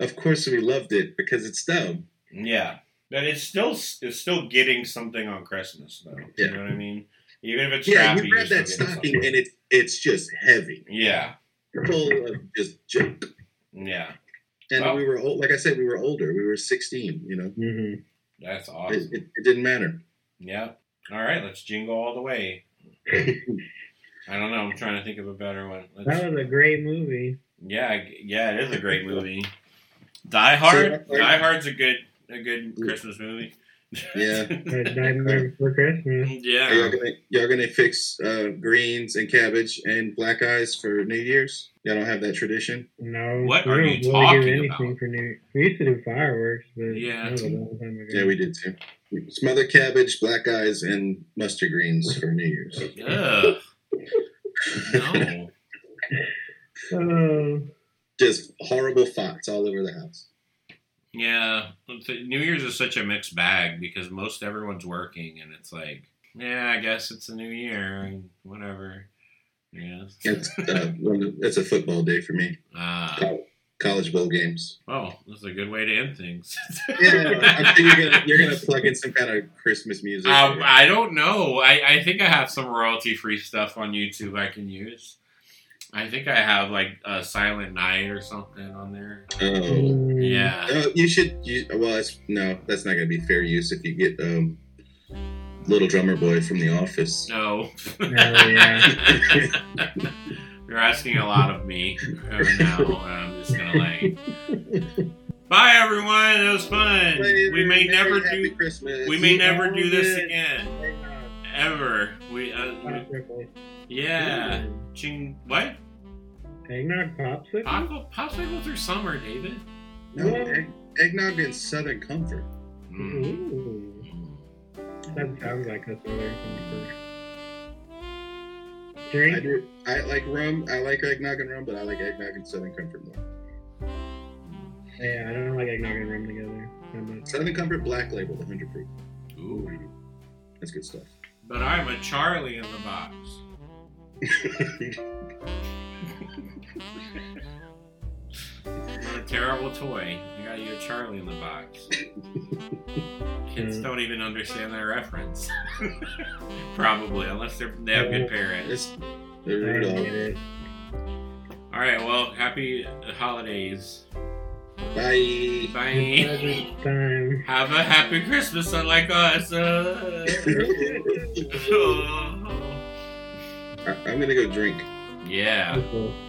of course we loved it because it's dumb. Yeah. But it's still it's still getting something on Christmas, though. Yeah. You know what I mean? Even if it's yeah, crappy, you grab that stocking something. And it, it's just heavy. Yeah. Full of just junk. Yeah. And well, we were, old, like I said, we were older. We were sixteen, you know. Mm-hmm. That's awesome. It, it, it didn't matter. Yeah. All right, let's jingle all the way. I don't know. I'm trying to think of a better one. Let's... That was a great movie. Yeah, yeah, it is a great movie. Die Hard. So, Die Hard's a good a good yeah. Christmas movie. Yeah. Before Christmas. Yeah. Y'all gonna, y'all gonna fix uh, greens and cabbage and black eyes for New Year's? Y'all don't have that tradition? No. What are you really talking about? For New... We used to do fireworks, but yeah, that was a long time ago. Yeah, we did too. Smothered cabbage, black eyes, and mustard greens for New Year's. Yeah. No. Uh, Just horrible thoughts all over the house. Yeah, New Year's is such a mixed bag because most everyone's working, and it's like, yeah, I guess it's a new year and whatever. Yeah, it's, uh, it's a football day for me. Ah. Uh, College bowl games. Oh, that's a good way to end things. Yeah, I think you're gonna, you're gonna plug in some kind of Christmas music. Um, I don't know. I, I think I have some royalty-free stuff on YouTube I can use. I think I have like a Silent Night or something on there. Oh, yeah. Uh, you should. You, well, it's, no, that's not gonna be fair use if you get um, Little Drummer Boy from The Office. No. Oh, yeah. You're asking a lot of me right now, and I'm just gonna like. Bye, everyone. It was fun. We may never do. We may never do this again, ever. We. Uh, we yeah. Ching. What? Eggnog popsicle. Popsicles are summer, David. No, egg, eggnog in Southern Comfort. Mm. Ooh. That sounds like a Southern Comfort. Drink. I, do, I like rum. I like eggnog and rum, but I like eggnog and Southern Comfort more. Yeah, I don't like eggnog and rum together. Not... Southern Comfort Black Label, the one hundred proof. Ooh. That's good stuff. But I'm a Charlie in the box. What a terrible toy. I got you a Charlie in the box. Kids don't even understand that reference. Probably, unless they're, they have good parents. All right, well, happy holidays. Bye. Bye. Bye. Have a happy Christmas, unlike us. Uh. Oh. I'm going to go drink. Yeah.